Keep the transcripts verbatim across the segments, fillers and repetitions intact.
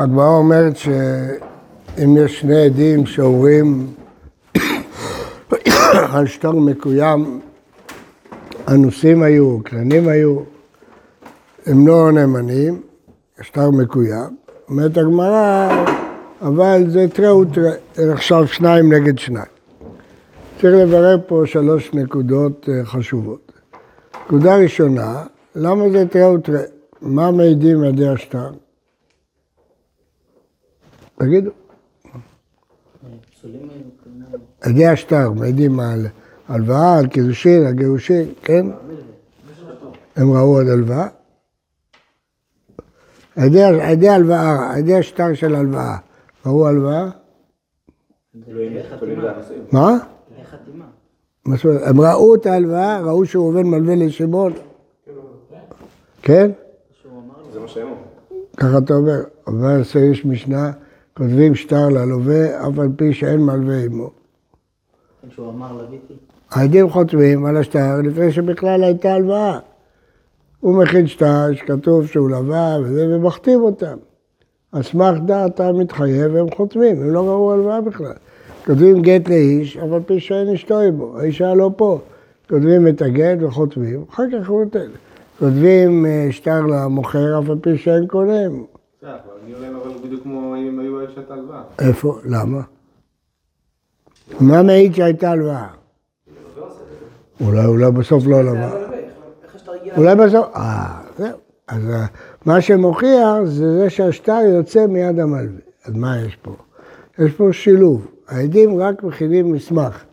הגמרא אומרת שאם יש שני עדים שאומרים על שטר מקוים, אנוסים היו, קרנים היו, הם לא נאמנים, שטר מקוים. אומרת הגמרא, אבל זה תראה ותראה, עכשיו שניים נגד שניים. צריך לברר פה שלוש נקודות חשובות. נקודה ראשונה, למה זה תראה ותראה? מה מעידים עדי השטר? תגידו. עדי השטר מעידים על הלוואה, על קידושין, על גירושין, כן? הם ראו עד הלוואה. עדי הלוואה, עדי השטר של הלוואה. ראו הלוואה? מה? הם ראו את ההלוואה, ראו שהוא ראובן מלווה לשמעון. כן? זה מה שהם אומרים. ככה אתה אומר, אבל יש משנה, כותבים שטר ללווה, אף על פי שאין מלווה עמו. שהוא אמר לוויתי. העדים חותמים על השטר לפני שבכלל הייתה הלוואה. הוא מכין שטר שכתוב שהוא לווה וזה, ומכתיב אותם. אסמך דעתם מתחייב והם חותמים, הם לא ראו הלוואה בכלל. כותבים גט לאיש, אף על פי שאין אשתו עמו, האישה לא פה. כותבים את הגט וחותמים, אחר כך הוא נותן. כותבים שטר למוכר, אף על פי שאין קונה עמו. אבל אני עולה לראות בדיוק כמו אם הם היו אישת הלוואה. איפה? למה? מה מעיד שהייתה הלוואה? אולי בסוף לא הלוואה. אולי בסוף... אה, זהו. אז מה שמוכיח זה זה שהשטר יוצא מיד המלווה. אז מה יש פה? יש פה שילוב. העדים רק מכינים מסמך,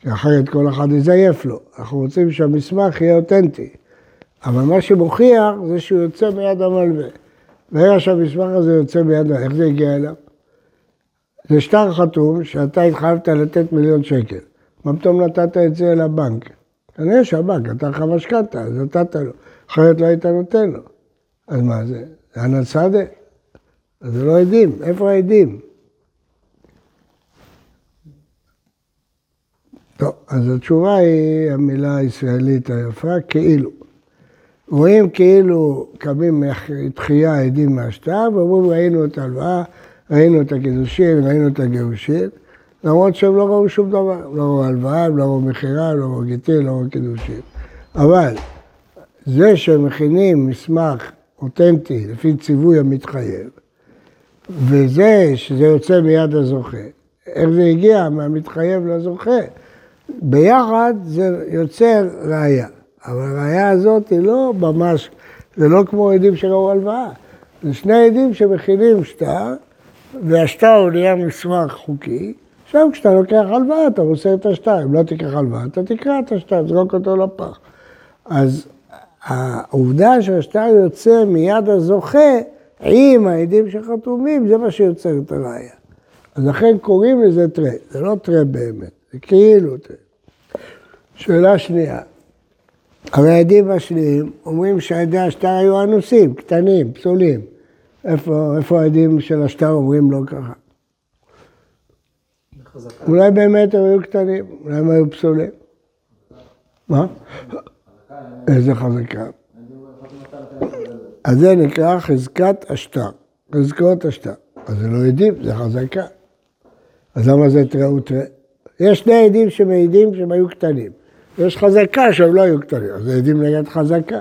כי אחרת כל אחד יזייף לו. אנחנו רוצים שהמסמך יהיה אותנטי. אבל מה שמוכיח זה שהוא יוצא מיד המלווה. ואיך שהמסמך הזה יוצא מיד המלווה, איך זה הגיע אליו? זה שטר חתום שאתה התחייבת לתת מיליון שקל. מה פתאום נתת את זה אל הבנק? כנראה שהבנק, אתה חמשקת, אז נתת לו. אחרת לא היית נותן לו. אז מה זה? זה הנצדה? אז זה לא עדים. איפה העדים? טוב, אז התשובה היא המילה הישראלית היפה, כאילו. רואים כאילו קמים מתחייה העדים מהשטר, ואומרים ראינו את ההלוואה, ראינו את הקידושין, ראינו את הגירושין, למרות שהם לא ראו שום דבר, הם לא ראו הלוואה, הם לא ראו מכירה, הם לא ראו גיטין, הם לא ראו קידושין. אבל זה שהם מכינים מסמך אותנטי לפי ציווי המתחייב, וזה שזה יוצא מיד הזוכה, איך זה הגיע מהמתחייב לזוכה, ביחד זה יוצר ראיה, אבל הראיה הזאת היא לא ממש, זה לא כמו עדים שראו הלוואה, זה שני עדים שמכינים שטר, והשטר הוא נהיה מסמך חוקי, שם כשאתה לוקח הלוואה, אתה מוסר את השטר, אם לא תיקח הלוואה, אתה תקרא את השטר, זרוק אותו לפח. אז העובדה שהשטר יוצא מיד הזוכה, עם העדים שחתומים, זה מה שיוצר את הראיה. אז לכן קוראים לזה תראה, זה לא תראה באמת, זה כאילו תראה. שאלה שנייה, הרי העדים השניים אומרים שהעדי השטר היו אנוסים, קטנים, פסולים. איפה, איפה העדים של השטר אומרים לא ככה? אולי באמת הם היו קטנים, אולי הם היו פסולים. מה? איזה חזקה. אז זה נקרא חזקת השטר, חזקות השטר. אז זה לא עדים, זה חזקה. אז למה זה תראה ותראה? יש שני עדים שמעידים שהם היו קטנים. יש חזקה שהם לא היו קטנים, אז זה עדים נגד חזקה.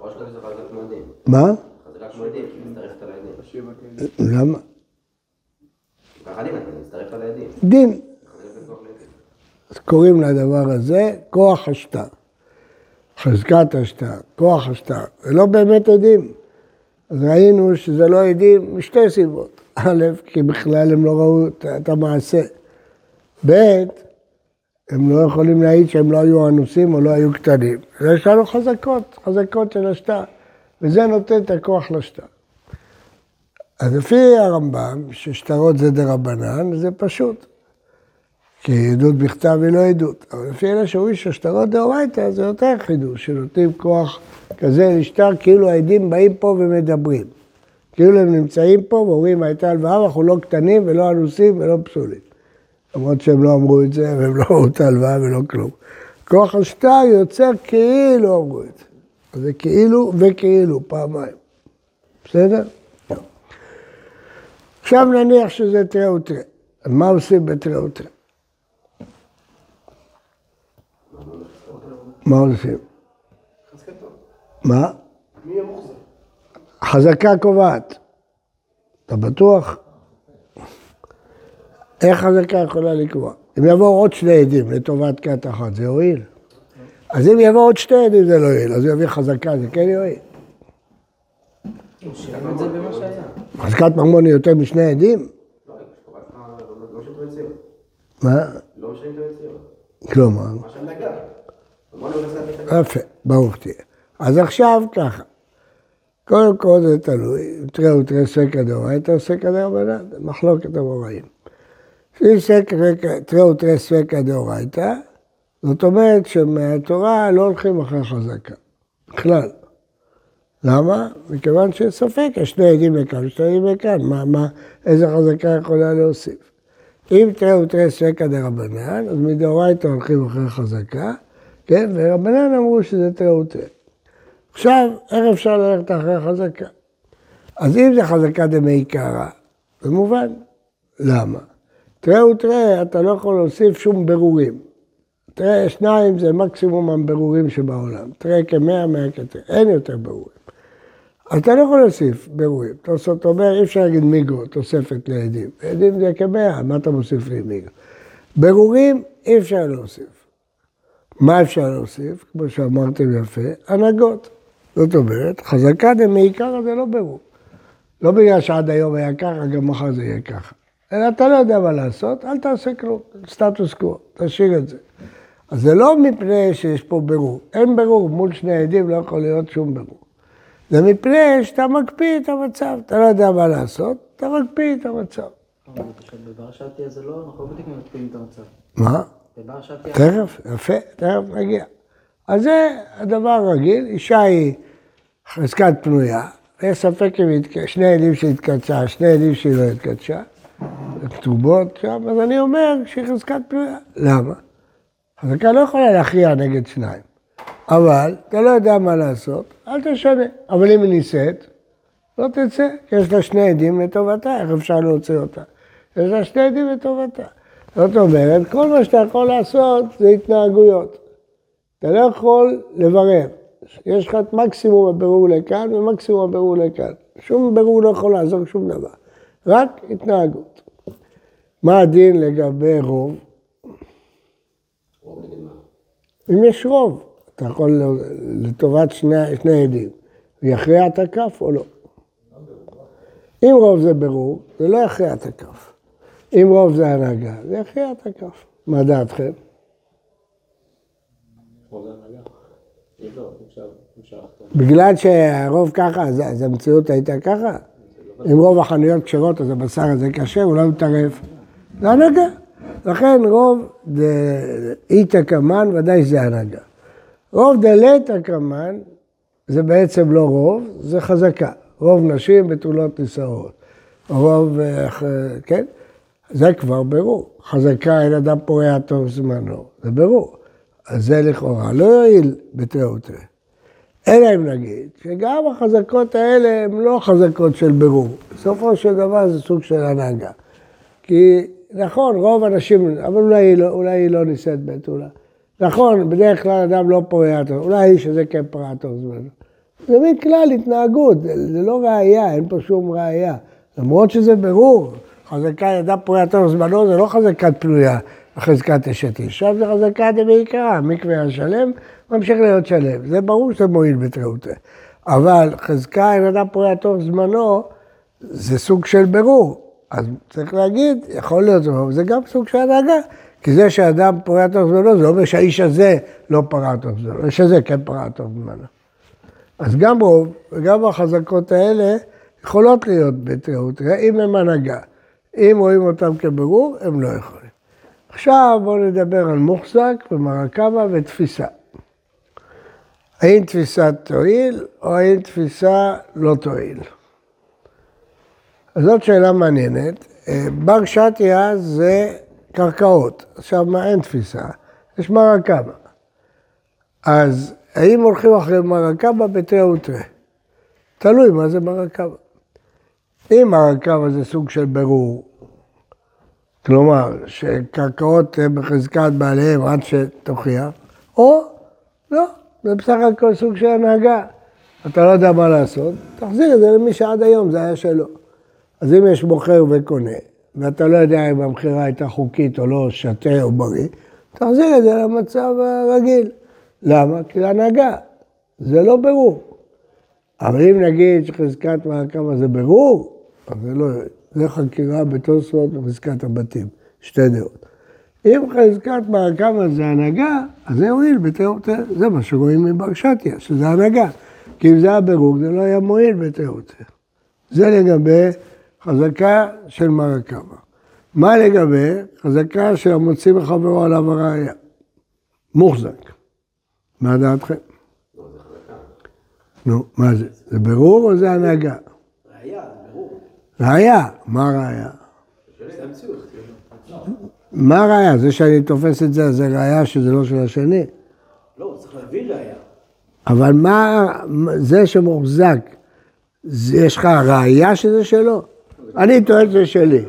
הראש כזה זה חזק מועדים. מה? חזקה מועדים, שמצטרפת על העדים. למה? דין. אז קוראים לדבר הזה כוח השטר, חזקת השטר, כוח השטר, ולא באמת עדים. אז ראינו שזה לא עדים משתי סיבות. א', כי בכלל הם לא ראו את המעשה. ב', הם לא יכולים להעיד שהם לא היו אנוסים או לא היו קטנים. יש לנו חזקות, חזקות של השטר, וזה נותן את הכוח לשטר. אז לפי הרמב"ם, ששטרות זה דרבנן, זה פשוט. כי עדות בכתב היא לא עדות. אבל לפי אלה שהוא איש השטרות דאורייתא, זה יותר חידוש, שנותנים כוח כזה לשטר, כאילו העדים באים פה ומדברים. כאילו הם נמצאים פה ואומרים, הייתה הלוואה, אנחנו לא קטנים ולא אנוסים ולא פסולים. למרות שהם לא אמרו את זה, והם לא ראו את ההלוואה ולא כלום. כוח השטר יוצר כאילו אמרו את זה. אז זה כאילו וכאילו, פעמיים. בסדר? עכשיו נניח שזה תראה ותראה. מה עושים בתראה ותראה? מה עושים? חזקתו. מה? מי המוחזק? חזקה קובעת. אתה בטוח? איך חזקה יכולה לקבוע? אם יבואו עוד שני עדים לטובת כת אחת, זה יועיל. אז אם יבואו עוד שני עדים זה לא יועיל, אז הוא יביא חזקה, זה כן יועיל. חזקת ממון היא יותר משני עדים? לא, לא שאתה יוצאים. מה? לא שאתה יוצאים. כלומר. מה שנגע. יפה, ברוך תהיה. אז עכשיו ככה. קודם כל זה תלוי, תראה ותראה סקא דאורייתא, סקא דרבנן, מחלוקת המוראים. תראה ותראה סקא דאורייתא, זאת אומרת שמהתורה לא הולכים אחרי חזקה, בכלל. למה? מכיוון שספק, שני עדים לכאן, שני עדים לכאן, איזה חזקה יכולה להוסיף. אם תראה ותראה סקא דרבנן, אז מדאורייתא הולכים אחרי חזקה, כן, ורבנן אמרו שזה תראה ותראה. עכשיו, איך אפשר ללכת אחרי חזקה? אז אם זה חזקה דמעיקרא, זה מובן. למה? תראה ותראה, אתה לא יכול להוסיף שום ברורים. תראה, שניים זה מקסימום הברורים שבעולם. תראה כמאה, מאה כתראה, אין יותר ברורים. אז אתה לא יכול להוסיף ברורים. זאת אומרת, אי אפשר להגיד מיגרו, תוספת לעדים. עדים זה כמאה, מה אתה מוסיף לי מיגרו? ברורים אי אפשר להוסיף. מה אפשר להוסיף? כמו שאמרתם יפה, הנהגות. זאת אומרת, חזקה דמעיקרא זה לא ברור. לא בגלל שעד היום היה ככה, גם מחר זה יהיה ככה. אלא אתה לא יודע מה לעשות, אל תעשה כלום, סטטוס קוו, תשאיר את זה. אז זה לא מפני שיש פה ברור. אין ברור, מול שני עדים לא יכול להיות שום ברור. זה מפני שאתה מקפיא את המצב, אתה לא יודע מה לעשות, אתה מקפיא את המצב. אבל בבר שעתיה זה לא, אנחנו לא בדיוק מקפיאים את המצב. מה? תכף, יפה, תכף נגיע. אז זה הדבר הרגיל, אישה היא חזקת פנויה, ויש ספק אם היא, שני עדים שהיא התקדשה, שני עדים שהיא לא התקדשה, כתובות שם, אז אני אומר שהיא חזקת פנויה. למה? חזקה לא יכולה להכריע נגד שניים, אבל אתה לא יודע מה לעשות, אל תשנה. אבל אם היא ניסית, לא תצא, יש לה שני עדים לטובתה, איך אפשר להוציא אותה? יש לה שני עדים לטובתה. זאת אומרת, כל מה שאתה יכול לעשות זה התנהגויות. אתה לא יכול לברר. יש לך את מקסימום הבירור לכאן ומקסימום הבירור לכאן. שום בירור לא יכול לעזור שום דבר. רק התנהגות. מה הדין לגבי רוב? אם יש רוב, אתה יכול לטובת שני, שני עדים. יכריע את הכף או לא? אם רוב זה בירור, זה לא יכריע את הכף. אם רוב זה הנהגה, זה יכריע את הכף. מה דעתכם? רוב זה הנהגה. לא, אפשר... בגלל שהרוב ככה, אז המציאות הייתה ככה. אם רוב החנויות כשרות, אז הבשר הזה קשה, הוא לא מטרף. זה הנהגה. לכן רוב דאיתא קמן, ודאי שזה הנהגה. רוב דלתא קמן, זה בעצם לא רוב, זה חזקה. רוב נשים בתולות נישאות. רוב... כן? זה כבר ברור. חזקה, אין אדם פורע טוב זמנו. זה ברור. אז זה לכאורה. לא יועיל בתראה ותראה. אלא אם נגיד שגם החזקות האלה הן לא חזקות של ברור. בסופו של דבר זה סוג של הנהגה. כי נכון, רוב אנשים, אבל אולי, אולי היא לא נישאת בתולה. נכון, בדרך כלל אדם לא פורע טוב. אולי היא שזה כן פורע טוב זמנו. זה מין כלל התנהגות. זה לא ראייה, אין פה שום ראייה. למרות שזה ברור. חזקה ידע פורע טוב זמנו, זה לא חזקת פנויה, חזקת אשת איש. שם זה חזקה דמעיקרא, מקווה השלם, ממשיך להיות שלם. זה ברור שזה מועיל בתראה ותראה. אבל חזקה ידע פורע טוב זמנו, זה סוג של ברור. אז צריך להגיד, יכול להיות, זה גם סוג של הנהגה, כי זה שאדם פורע טוב זמנו, זה אומר שהאיש הזה לא פרע טוב זמנו, האיש הזה כן פרע טוב זמנו. אז גם רוב, וגם החזקות האלה, יכולות להיות בתראה ותראה, אם הם הנהגה. אם רואים אותם כברור, הם לא יכולים. עכשיו בואו נדבר על מוחזק ומרקמה ותפיסה. האם תפיסה תועיל או האם תפיסה לא תועיל? אז זאת שאלה מעניינת. בר שתיה זה קרקעות. עכשיו מה אין תפיסה? יש מרקמה. אז האם הולכים אחרי מרקמה בתראה ותראה? תלוי מה זה מרקמה. אם הקו הזה סוג של ברור, כלומר שקרקעות בחזקת בעליהם עד שתוכיח, או לא, זה בסך הכל סוג של הנהגה. אתה לא יודע מה לעשות, תחזיר את זה למי שעד היום זה היה שלו. אז אם יש מוכר וקונה, ואתה לא יודע אם המכירה הייתה חוקית או לא, שתה או בריא, תחזיר את זה למצב הרגיל. למה? כי להנהגה. זה לא ברור. אבל אם נגיד שחזקת מעקמה זה ברור, אז זה לא... זה חקירה בתוספות וחזקת הבתים, שתי דעות. אם חזקת מעקמה זה הנהגה, אז זה הועיל בתיאורט, זה מה שרואים מבר שתיה, שזה הנהגה. כי אם זה היה ברור, זה לא היה מועיל בתיאורט. זה לגבי חזקה של מעקמה. מה לגבי חזקה של המוציא מחברו עליו הראייה? מוחזק. מה דעתכם? לא, זה חזקה. נו, מה זה? זה ברור או זה הנהגה? ראייה, ברור. ראייה? מה ראייה? זה המציאות. מה ראייה? זה שאני תופס את זה, זה ראייה שזה לא של השני. לא, צריך להביא ראייה. אבל מה זה שמוחזק? יש לך ראייה שזה שלו? אני טוען שזה שלי.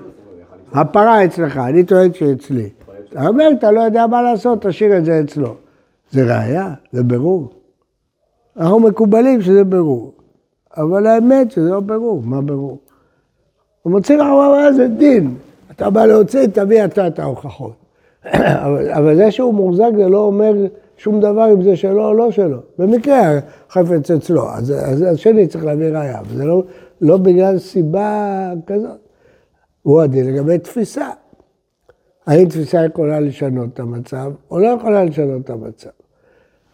הפרה אצלך, אני טוען שאצלי. אתה אומר, אתה לא יודע מה לעשות, תשאיר את זה אצלו. זה ראייה, זה ברור. אנחנו מקובלים שזה ברור. אבל האמת שזה לא ברור, מה ברור? הוא מוציא לך, הוא אומר, זה דין. אתה בא להוציא, תביא אתה את ההוכחות. אבל זה שהוא מוחזק, זה לא אומר שום דבר אם זה שלו או לא שלו. במקרה החפץ אצלו, אז השני צריך להביא ראייה. זה לא, לא בגלל סיבה כזאת. הוא הדין לגבי תפיסה. האם תפיסה יכולה לשנות את המצב, או לא יכולה לשנות את המצב.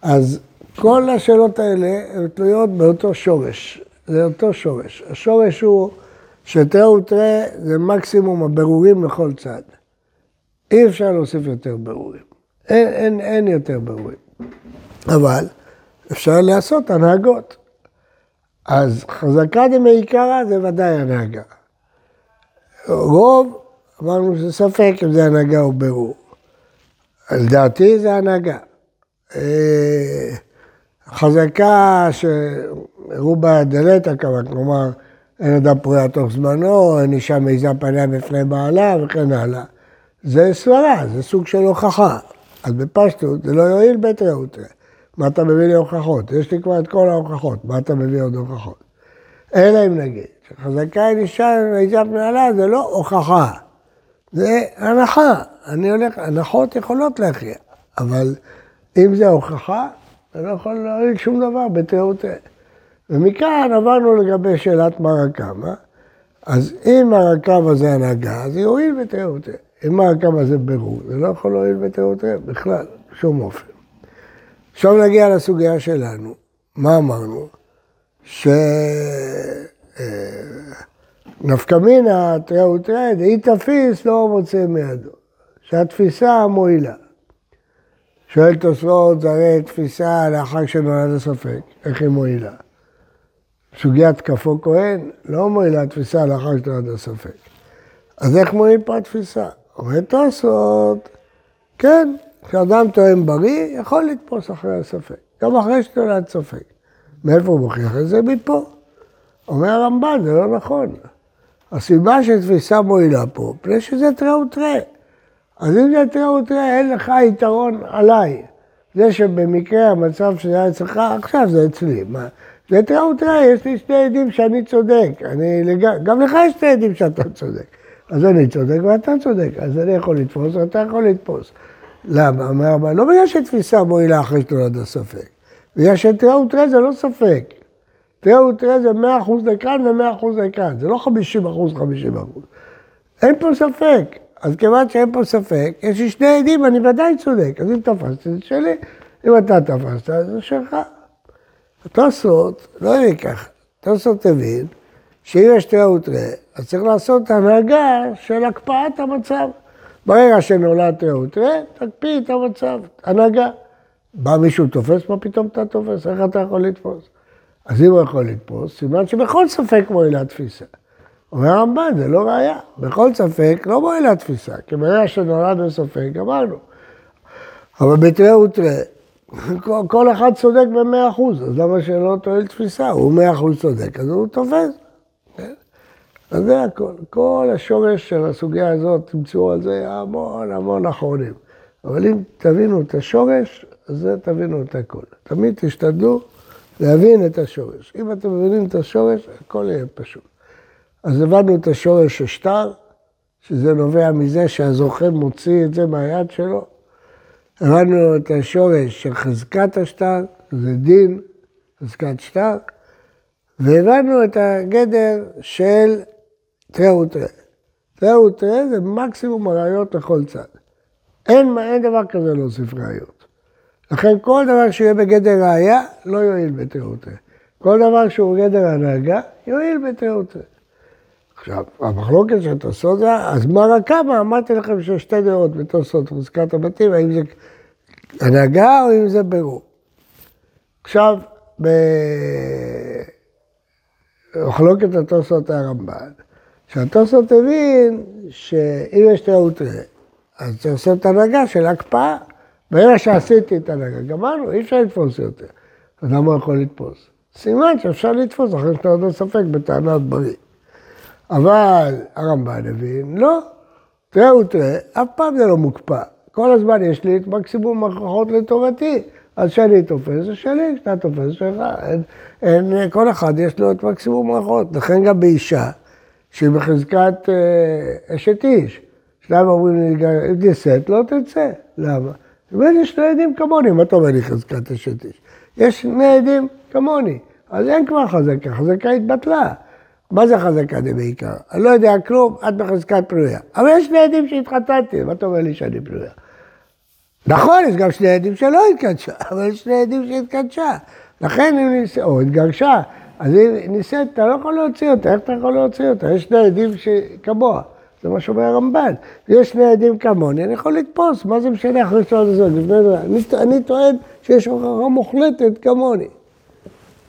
אז כל השאלות האלה הן תלויות באותו שורש. זה אותו שורש. השורש הוא שתראה ותראה זה מקסימום הבירורים לכל צד. אי אפשר להוסיף יותר בירורים. אין, אין, אין יותר בירורים. אבל אפשר לעשות הנהגות. אז חזקה דמעיקרא זה ודאי הנהגה. רוב... אמרנו שספק אם זה הנהגה או ברור. לדעתי זה הנהגה. חזקה שרובה דלת הקווה, כלומר, אין אדם פורע תוך זמנו, אין אישה מעיזה פניה בפני בעלה וכן הלאה. זה סברה, זה סוג של הוכחה. אז בפשטות זה לא יועיל בית רעות. מה אתה מביא לי הוכחות? יש לי כבר את כל ההוכחות, מה אתה מביא עוד הוכחות? אלא אם נגיד, שחזקה אין אישה מעיזה פניה, זה לא הוכחה. זה הנחה, אני הולך, הנחות יכולות להכריע, אבל אם זה הוכחה, אני לא יכול להוריד שום דבר בתיאורטי. ומכאן עברנו לגבי שאלת מרקמה, אז אם מרקמה זה הנהגה, אז היא הועיל בתיאורטי. אם מרקמה זה ברור, זה לא יכול להועיל בתיאורטי בכלל, שום אופן. עכשיו נגיע לסוגיה שלנו, מה אמרנו? ש... נפקא מינה, תראה ותראה, היא תפיס, לא מוצא מידו. שהתפיסה מועילה. שואל תוספות, הרי תפיסה לאחר שנולד הספק, איך היא מועילה? סוגיית כפו כהן, לא מועילה תפיסה לאחר שנולד הספק. אז איך מועיל פה התפיסה? אומר תוספות, כן, כשאדם תואם בריא, יכול לתפוס אחרי הספק. גם אחרי שנולד ספק. מאיפה הוא מוכיח את זה? מפה. אומר הרמב"ן, זה לא נכון. הסיבה שתפיסה מועילה פה, פני שזה תראה ותראה. אז אם זה תראה ותראה, אין לך יתרון עליי. זה שבמקרה המצב שזה אצלך, עכשיו זה אצלי. מה? זה תראה ותראה, יש לי שני עדים שאני צודק. אני לג... גם לך יש שני עדים שאתה צודק. אז אני צודק ואתה צודק. אז אני יכול לתפוס ואתה יכול לתפוס. למה? אומר הרמב"ן, לא בגלל שתפיסה מועילה אחרי שתולד הספק. בגלל שתראה ותראה זה לא ספק. תראה ותראה זה מאה אחוז לכאן ו-מאה אחוז לכאן, זה לא חמישים אחוז, חמישים אחוז. אין פה ספק, אז כיוון שאין פה ספק, יש לי שני עדים, אני ודאי צודק, אז אם תפסתי, זה שלי, אם אתה תפסת, זה שלך. התוספות, לא יהיה כך, התוספות תבין, שאם יש תראה ותראה, אז צריך לעשות הנהגה של הקפאת המצב. ברגע שנולד תראה ותראה, תקפיא את המצב, הנהגה. בא מישהו תופס, מה פתאום אתה תופס, איך אתה יכול לתפוס? אז אם הוא יכול לתפוס, סימן שבכל ספק מועילה תפיסה. אומר הרמב"ן, זה לא ראייה. בכל ספק לא מועילה תפיסה, כי ברגע שנולדנו ספק, אמרנו. אבל בתראה ותראה, כל אחד צודק ב-מאה אחוז, אז למה שלא תועיל תפיסה? הוא מאה אחוז צודק, אז הוא תופס. אז זה הכל. כל השורש של הסוגיה הזאת, תמצאו על זה המון המון אחרונים. אבל אם תבינו את השורש, אז זה תבינו את הכל. תמיד תשתדלו להבין את השורש. אם אתם מבינים את השורש, הכל יהיה פשוט. אז הבנו את השורש השטר, שזה נובע מזה שהזוכה מוציא את זה מהיד שלו. הבנו את השורש של חזקת השטר, זה דין, חזקת שטר. והבנו את הגדר של תראה ותראה. תראה ותראה זה מקסימום הראיות לכל צד. אין, אין דבר כזה לא ספר ראיות. לכן כל דבר שיהיה בגדר ראיה, לא יועיל בתראה ותראה. כל דבר שהוא בגדר הנהגה, יועיל בתראה ותראה. עכשיו, המחלוקת של תוספות, אז מה רק כמה? אמרתי לכם שיש שתי דעות בתוספות חזקת הבתים, האם זה הנהגה או אם זה ברור. עכשיו, ב... מחלוקת התוספות הרמב"ן, שהתוספות הבין שאם יש תראה ותראה, אז צריך לעשות את הנהגה של הקפאה, ברגע שעשיתי את הנהגה, גמרנו, אי אפשר לתפוס יותר. אז למה יכול לתפוס? סימן שאפשר לתפוס, אחרי שאתה עוד לא ספק בטענת בריא. אבל הרמב"ן הבין, לא, תראה ותראה, אף פעם זה לא מוקפא. כל הזמן יש לי את מקסימום הכוחות לטובתי. אז שאני תופס, זה שלי, כשאתה תופס, זה שלך. אין, אין, כל אחד יש לו את מקסימום מרחות. לכן גם באישה, שהיא בחזקת אה, אשת איש, שניים אומרים לי, אם תיסט, לא תצא. למה? ואין שני עדים כמוני, מה אתה אומר לי חזקת אשת איש? יש שני עדים כמוני, אז אין כבר חזקה, חזקה התבטלה. מה זה חזקה זה בעיקר? אני לא יודע כלום, את בחזקת פנויה. אבל יש שני עדים שהתחתנתי, מה אתה אומר לי שאני פנויה? נכון, יש גם שני עדים שלא התקדשה, אבל יש שני עדים שהתקדשה. לכן אם ניסה, או התגרשה, אז אם ניסה, אתה לא יכול להוציא אותה, איך אתה יכול להוציא אותה? יש שני עדים שכמוה, זה מה שאומר הרמב"ן. יש שני עדים כמוני, אני יכול לתפוס, מה זה משנה אחרי שלא לזאת? אני, אני טוען שיש הוכחה מוחלטת כמוני.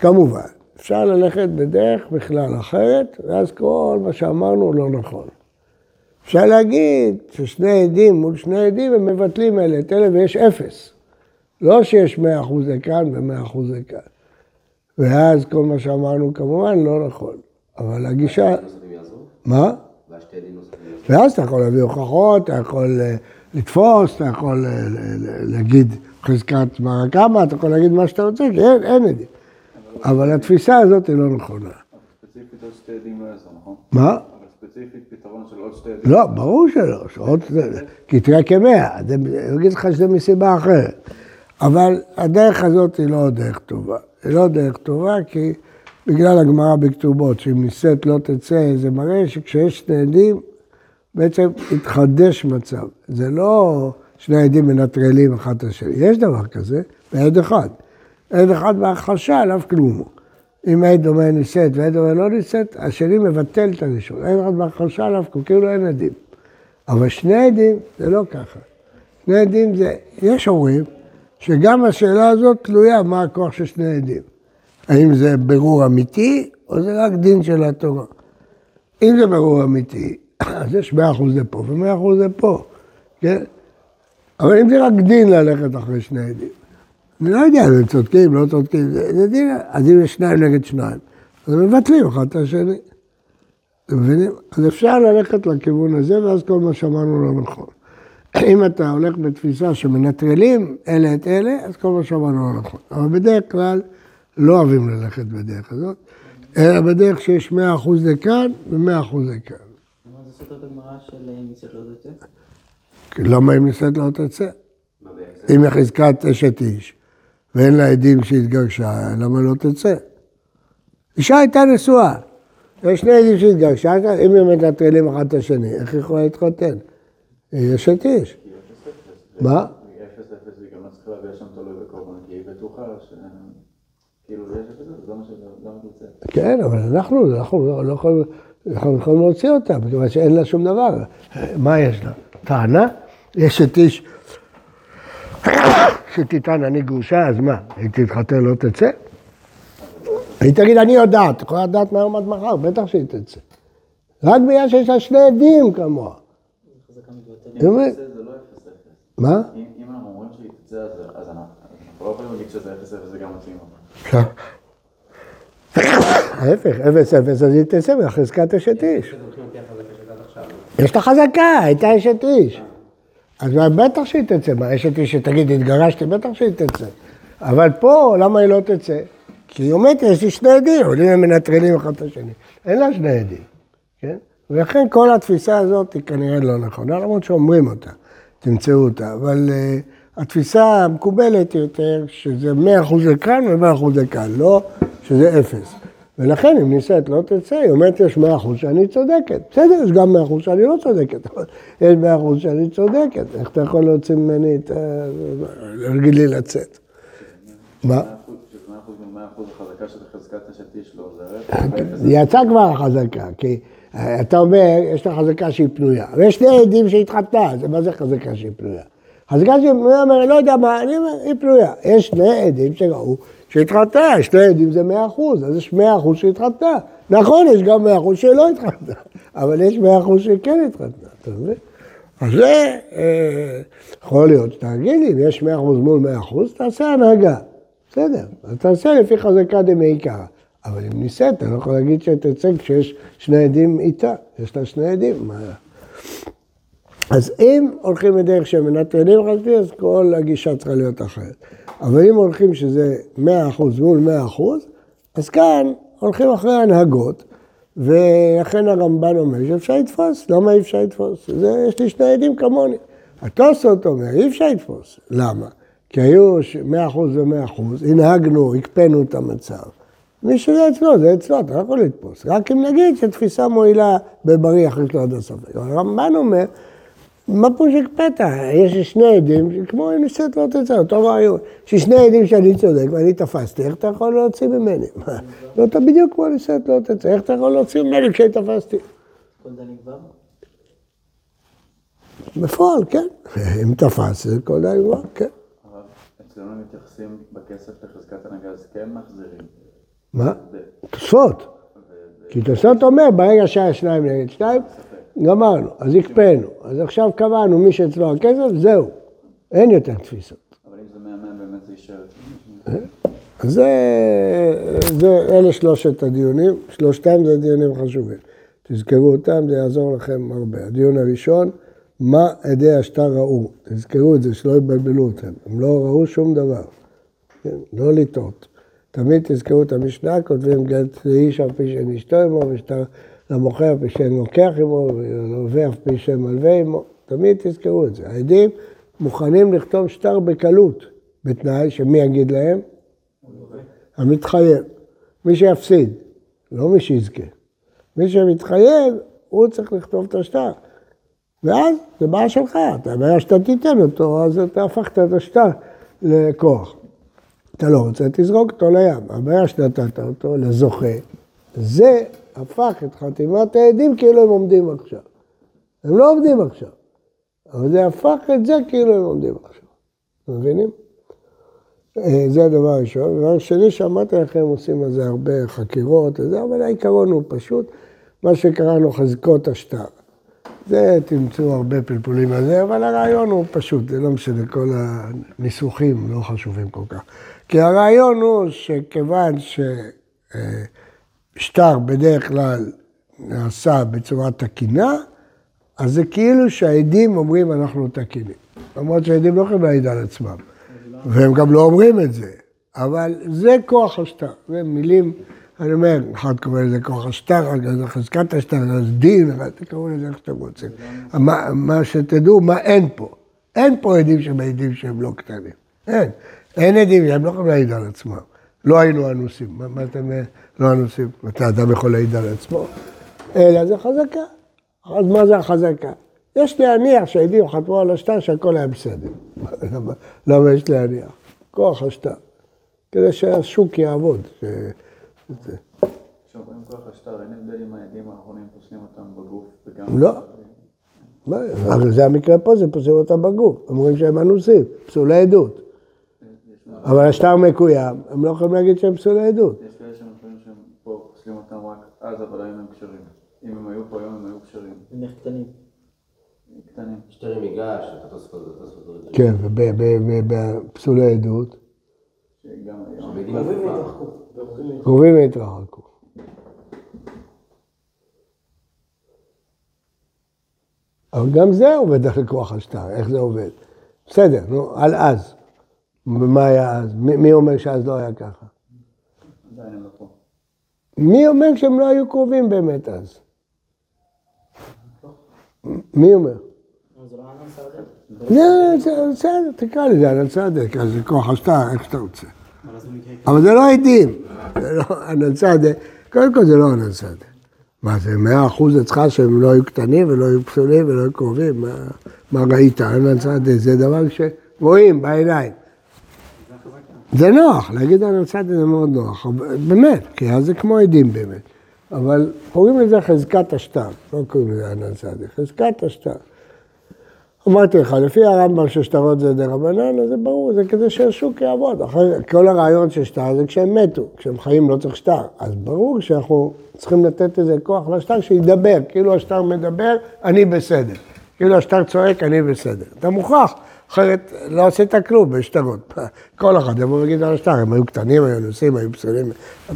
כמובן, אפשר ללכת בדרך בכלל אחרת, ואז כל מה שאמרנו לא נכון. אפשר להגיד ששני עדים מול שני עדים הם מבטלים אלה, את אלה ויש אפס. לא שיש מאה אחוז לכאן ומאה אחוז לכאן. ואז כל מה שאמרנו כמובן לא נכון. אבל הגישה... מה? ואז אתה יכול להביא הוכחות, אתה יכול לתפוס, אתה יכול להגיד חזקת מרא קמא, אתה יכול להגיד מה שאתה רוצה, אין עדים. אבל התפיסה הזאת היא לא נכונה. ספציפית עוד שתי עדים לא יעזור, נכון? מה? ספציפית פתרון של עוד שתי עדים. לא, ברור שלא, כי תראה כמאה, אני אגיד לך שזה מסיבה אחרת. אבל הדרך הזאת היא לא דרך טובה. היא לא דרך טובה כי בגלל הגמרא בכתובות, שאם ניסית לא תצא, זה מראה שכשיש שני עדים, בעצם התחדש מצב. זה לא שני עדים מנטרלים אחד את השני. יש דבר כזה, ועד אחד. עד אחד בהכחשה, עליו כלום. אם העד אומר ניסית והעד אומר לא ניסית, השני מבטל את הראשון. אין אחד בהכחשה עליו, כאילו אין עדים. אבל שני עדים זה לא ככה. שני עדים זה, יש אומרים שגם השאלה הזאת תלויה מה הכוח של שני עדים. האם זה ברור אמיתי או זה רק דין של התורה. אם זה ברור אמיתי, אז יש מאה אחוז זה פה ו-מאה אחוז זה פה. כן? אבל אם זה רק דין ללכת אחרי שני עדים. אני לא יודע אם הם צודקים, לא צודקים, זה, זה דין, אז אם יש שניים נגד שניים, אז הם מבטלים אחד את השני. אתם מבינים? אז אפשר ללכת לכיוון הזה, ואז כל מה שאמרנו לא נכון. אם אתה הולך בתפיסה שמנטרלים אלה את אלה, אז כל מה שאמרנו לא נכון. אבל בדרך כלל לא אוהבים ללכת בדרך הזאת, אלא בדרך שיש מאה אחוז לכאן ו-מאה אחוז לכאן. מה זה סותר את הגמרא של אם ניסית לא תצא? למה אם ניסית לא תצא? אם יחזקת אשת איש. ואין לה עדים שהתגרשה, למה לא תצא? אישה הייתה נשואה, יש שני עדים שהתגרשה, אם היא מנטרלים אחד את השני, איך היא יכולה להתחתן? היא אשת איש. מה? היא אפס אפס, היא גם מצליחה להביא שם תלוי בקורבן, כי היא בטוחה ש... כאילו, יש אפס אפס, זה מה שתצא. כן, אבל אנחנו, אנחנו לא יכולים להוציא אותה, בגלל שאין לה שום דבר. מה יש לה? טענה? אשת איש. כשתיתן אני גרושה, אז מה? היא תתחתן לא תצא? היא תגיד, אני יודעת, יכולה לדעת מהיום עד מחר, בטח שהיא תצא. רק בגלל שיש לה שני עדים כמוה. אם אנחנו אומרים שהיא תצא, אז אנחנו לא יכולים להגיד שזה אפס אפס, זה גם עצים. ההפך, אפס אפס, אז היא תצא מהחזקת אשת איש. יש לה חזקה, הייתה אשת איש. אז בטח שהיא תצא, אשת איש שתגיד, התגרשתי, בטח שהיא תצא. אבל פה, למה היא לא תצא? כי היא אומרת, יש לי שני עדים, עולים הם מנטרלים אחד את השני. אין לה שני עדים, כן? ולכן כל התפיסה הזאת היא כנראה לא נכונה, למרות שאומרים אותה, תמצאו אותה, אבל uh, התפיסה המקובלת יותר, שזה מאה אחוז לכאן ו-מאה אחוז לכאן, לא שזה אפס. ולכן אם ניסית לא תצא, היא אומרת, יש מאה אחוז שאני צודקת. בסדר, יש גם מאה אחוז שאני לא צודקת, אבל יש מאה אחוז שאני צודקת. איך אתה יכול להוציא ממני את ה... להרגיל לי לצאת. מה? מאה אחוז החזקה של חזקת אשת איש לא עוזרת. יצא כבר החזקה, כי אתה אומר, יש לה חזקה שהיא פנויה. ויש שני עדים שהתחתנה, אז מה זה חזקה שהיא פנויה? חזקה שהיא פנויה, אומר, לא יודע מה, היא פנויה. יש שני עדים שראו שהתחתנה, שני עדים זה מאה אחוז, אז יש מאה אחוז שהתחתנה. נכון, יש גם מאה אחוז שלא התחתנה, אבל יש מאה אחוז שכן התחתנה, אתה מבין? אז זה יכול להיות, תגיד לי, אם יש מאה אחוז מול מאה אחוז, תעשה הנהגה. בסדר, אז תעשה לפי חזקה דמעיקרא, אבל אם ניסית, אני לא יכול להגיד שתצא כשיש שני עדים איתה, יש לה שני עדים. אז אם הולכים בדרך שמנטרלים חזקה, אז כל הגישה צריכה להיות אחרת. אבל אם הולכים שזה מאה אחוז מול מאה אחוז, אז כאן הולכים אחרי הנהגות, ולכן הרמב"ן אומר שאפשר לתפוס, למה אי אפשר לתפוס? זה, יש לי שני עדים כמוני. התוספות אומר, אי אפשר לתפוס, למה? כי היו מאה אחוז ומאה אחוז, הנהגנו, הקפנו את המצב. מי שזה אצלו, זה אצלו, אתה לא יכול לתפוס. רק אם נגיד שתפיסה מועילה בבריח יש לו עד הספק. הרמב"ן אומר, מה פה שהקפת? יש שני עדים, כמו אם ניסית לא תצא, אותו רעיון. ששני עדים שאני צודק ואני תפסתי, איך אתה יכול להוציא ממני? לא, אתה בדיוק כמו ניסית לא תצא, איך אתה יכול להוציא ממני כשאני תפסתי? כל זה נגבר? בפועל, כן. אם תפס, זה כל זה נגבר, כן. אצלנו מתייחסים בכסף לחזקת הנהגה, אז כן מחזירים. מה? תוספות. כי תוספות אומר, ברגע שהיה שניים נגד שניים, גמרנו, אז הקפאנו. אז עכשיו קבענו מי שאצלו הכסף, זהו. אין יותר תפיסות. אבל אם זה מהמם, באמת זה יישאר. אז אלה שלושת הדיונים, שלושתם זה דיונים חשובים. תזכרו אותם, זה יעזור לכם הרבה. הדיון הראשון, מה עדי השטר ראו? תזכרו את זה, שלא יבלבלו אתכם. הם לא ראו שום דבר. כן? לא לטעות. תמיד תזכרו את המשנה, כותבים גט לאיש אף פי שאין אשתו עמו, ושטר למוכר אף פי שאין לוקח עמו, ולווה אף פי שאין מלווה עמו. תמיד תזכרו את זה. העדים מוכנים לכתוב שטר בקלות, בתנאי שמי יגיד להם? המתחייב. מי שיפסיד, לא מי שיזכה. מי שמתחייב, הוא צריך לכתוב את השטר. ואז זה בעיה שלך, אתה בעיה שאתה תיתן אותו, אז אתה הפכת את השטר לכוח. אתה לא רוצה, תזרוק אותו לים. הבעיה שנתת אותו לזוכה, זה הפך את חתימת העדים כאילו הם עומדים עכשיו. הם לא עומדים עכשיו, אבל זה הפך את זה כאילו הם עומדים עכשיו. מבינים? זה הדבר הראשון. דבר שני, שמעתי לכם עושים על זה הרבה חקירות, אבל העיקרון הוא פשוט, מה שקראנו חזקות השטר. זה תמצאו הרבה פלפולים על זה, אבל הרעיון הוא פשוט, זה לא משנה, כל הניסוחים לא חשובים כל כך. כי הרעיון הוא שכיוון ששטר בדרך כלל נעשה בצורה תקינה, אז זה כאילו שהעדים אומרים אנחנו תקינים. למרות שהעדים לא יכולים להעיד על עצמם, והם גם לא אומרים את זה, אבל זה כוח השטר, זה מילים... אני אומר, אחד קורא לזה כוח השטר, אז חזקת השטר, אז דין, אתם קראו לזה איך שאתם רוצים. מה שתדעו, מה אין פה. אין פה עדים שהם עדים שהם לא קטנים. אין. אין עדים, הם לא יכולים להעיד על עצמם. לא היינו אנוסים. מה אתם לא אנוסים? אתה אדם יכול להעיד על עצמו. אלא זה חזקה. אז מה זה החזקה? יש להניח שהעדים חתמו על השטר שהכל היה בסדר. למה יש להניח? כוח השטר. כדי שהשוק יעבוד. כשאומרים כוח השטר, אין הבדל אם העדים האחרונים פוסלים אותם בגוף וגם... לא, אבל זה המקרה פה, זה פוסלים אותם בגוף, אומרים שהם אנוסים, פסולי עדות. אבל השטר מקוים, הם לא יכולים להגיד שהם פסולי עדות. יש כאלה שהם חושבים שהם פה פוסלים אותם רק אז, אבל היום הם קשרים. אם הם היו פה היום, הם היו קשרים. הם קטנים. קטנים. שטרים ייגש, אתה תוספות, אתה תוספות. כן, ובפסולי עדות. שגם היום... קרובים להתרחקו. אבל גם זה עובד אחרי כוח על שטר, איך זה עובד? בסדר, נו, על אז. ומה היה אז? מי אומר שאז לא היה ככה? עדיין הם לא פה. מי אומר שהם לא היו קרובים באמת אז? מי אומר? זה לא ענן צדק. זה בסדר, תקרא לי, זה ענן צדק, אז זה כוח על שטר, איך שאתה רוצה. אבל זה לא עדים, זה לא ענן צדק. קודם כל זה לא ענן צדק. מה זה, מאה אחוז אצלך שהם לא היו קטנים ולא היו פסולים ולא היו קרובים? מה ראית? ענן צדק זה דבר שרואים בעיניים. זה נוח, להגיד ענן צדק זה מאוד נוח, באמת, כי אז זה כמו עדים באמת. אבל קוראים לזה חזקת השטר, לא קוראים לזה ענן צדק, חזקת השטר. אמרתי לך, לפי הרמב"ם ששטרות זה דרבנן, אז זה ברור, זה כזה שהשוק יעבוד. אחרי, כל הרעיון של שטר זה כשהם מתו, כשהם חיים לא צריך שטר. אז ברור שאנחנו צריכים לתת איזה כוח לשטר שידבר, כאילו השטר מדבר, אני בסדר. כאילו השטר צועק, אני בסדר. אתה מוכרח, אחרת לא עשית כלום בשטרות. כל אחד יבוא וגיד על השטר, הם היו קטנים, היו נוסעים, היו פסולים.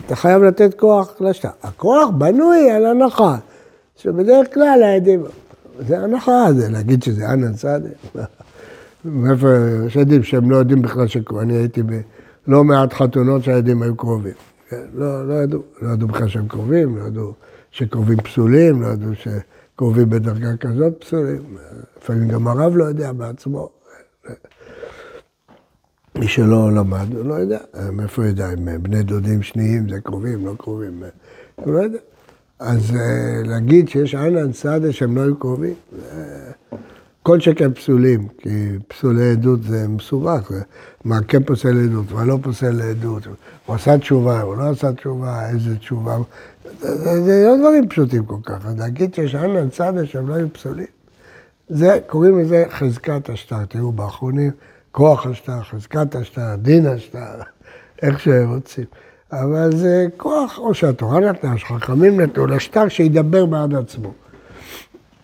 אתה חייב לתת כוח לשטר. הכוח בנוי על הנחה, שבדרך כלל העדים... זה הנחה, זה להגיד שזה ענן צדק. מאיפה יש עדים שהם לא יודעים בכלל שקרובים. אני הייתי בלא מעט חתונות שהעדים היו קרובים. לא, לא ידעו, לא ידעו בכלל שהם קרובים, לא ידעו שקרובים פסולים, לא ידעו שקרובים בדרגה כזאת פסולים. לפעמים גם הרב לא יודע בעצמו. מי שלא למד, הוא לא יודע. מאיפה הוא יודע, אם בני דודים שניים זה קרובים, לא קרובים, הוא לא יודע. אז להגיד שיש ענן צדק שהם לא היו קרובים, כל שכן פסולים, כי פסולי עדות זה מסובך, מה כן פוסל עדות, מה לא פוסל עדות, הוא עשה תשובה, הוא לא עשה תשובה, איזה תשובה, זה לא דברים פשוטים כל כך, אז להגיד שיש ענן צדק שהם לא היו פסולים, זה, קוראים לזה חזקת השטר, תראו באחרונים, כוח השטר, חזקת השטר, דין השטר, איך שרוצים. אבל זה כוח, או שהתורה נתנה, שחכמים נתנו, לשטר שידבר בעד עצמו.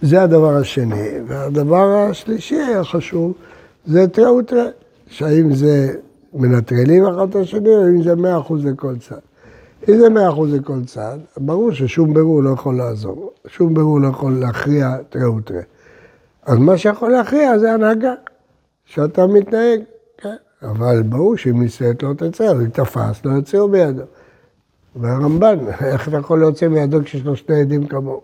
זה הדבר השני. והדבר השלישי החשוב, זה תראה ותראה, שהאם זה מנטרלים אחד את השני, או אם זה מאה אחוז לכל צד. אם זה מאה אחוז לכל צד, ברור ששום ברור לא יכול לעזור. שום ברור לא יכול להכריע תראה ותראה. אז מה שיכול להכריע זה הנהגה, שאתה מתנהג. אבל ברור שאם ניסית לא תצא, אם תפס, לא יוצאו בידו. והרמב"ן, איך אתה יכול להוצא מידו כשיש לו שני עדים כמוהו?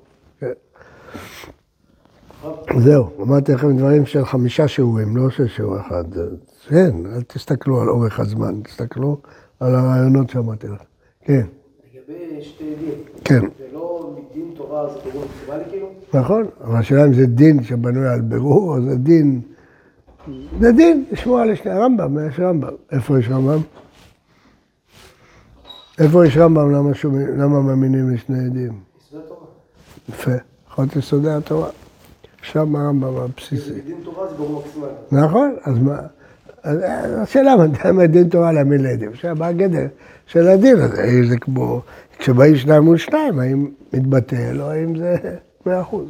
זהו, אמרתי לכם דברים של חמישה שיעורים, לא של שיעור אחד. כן, אל תסתכלו על אורך הזמן, תסתכלו על הרעיונות שאמרתי לך. כן. לגבי שתי עדים. כן. זה לא מדין תורה, זה ברור מקובל כאילו? נכון, אבל השאלה אם זה דין שבנוי על ברור, או זה דין... זה דין, לשמוע לשני הרמב"ם, יש רמב"ם. איפה יש רמב"ם? איפה יש רמב"ם, למה, שומע, למה מאמינים לשני עדים? יסודי התורה. יפה, חוץ יסודי התורה. שם הרמב"ם הבסיסי. דין תורה זה ברור מקסימלי. נכון, אז מה? אז השאלה, מה דין תורה להאמין לעדים? עכשיו, מה הגדר של הדין הזה? האם זה כמו, כשבאים שניים מול שניים, האם מתבטל או האם זה מאה אחוז?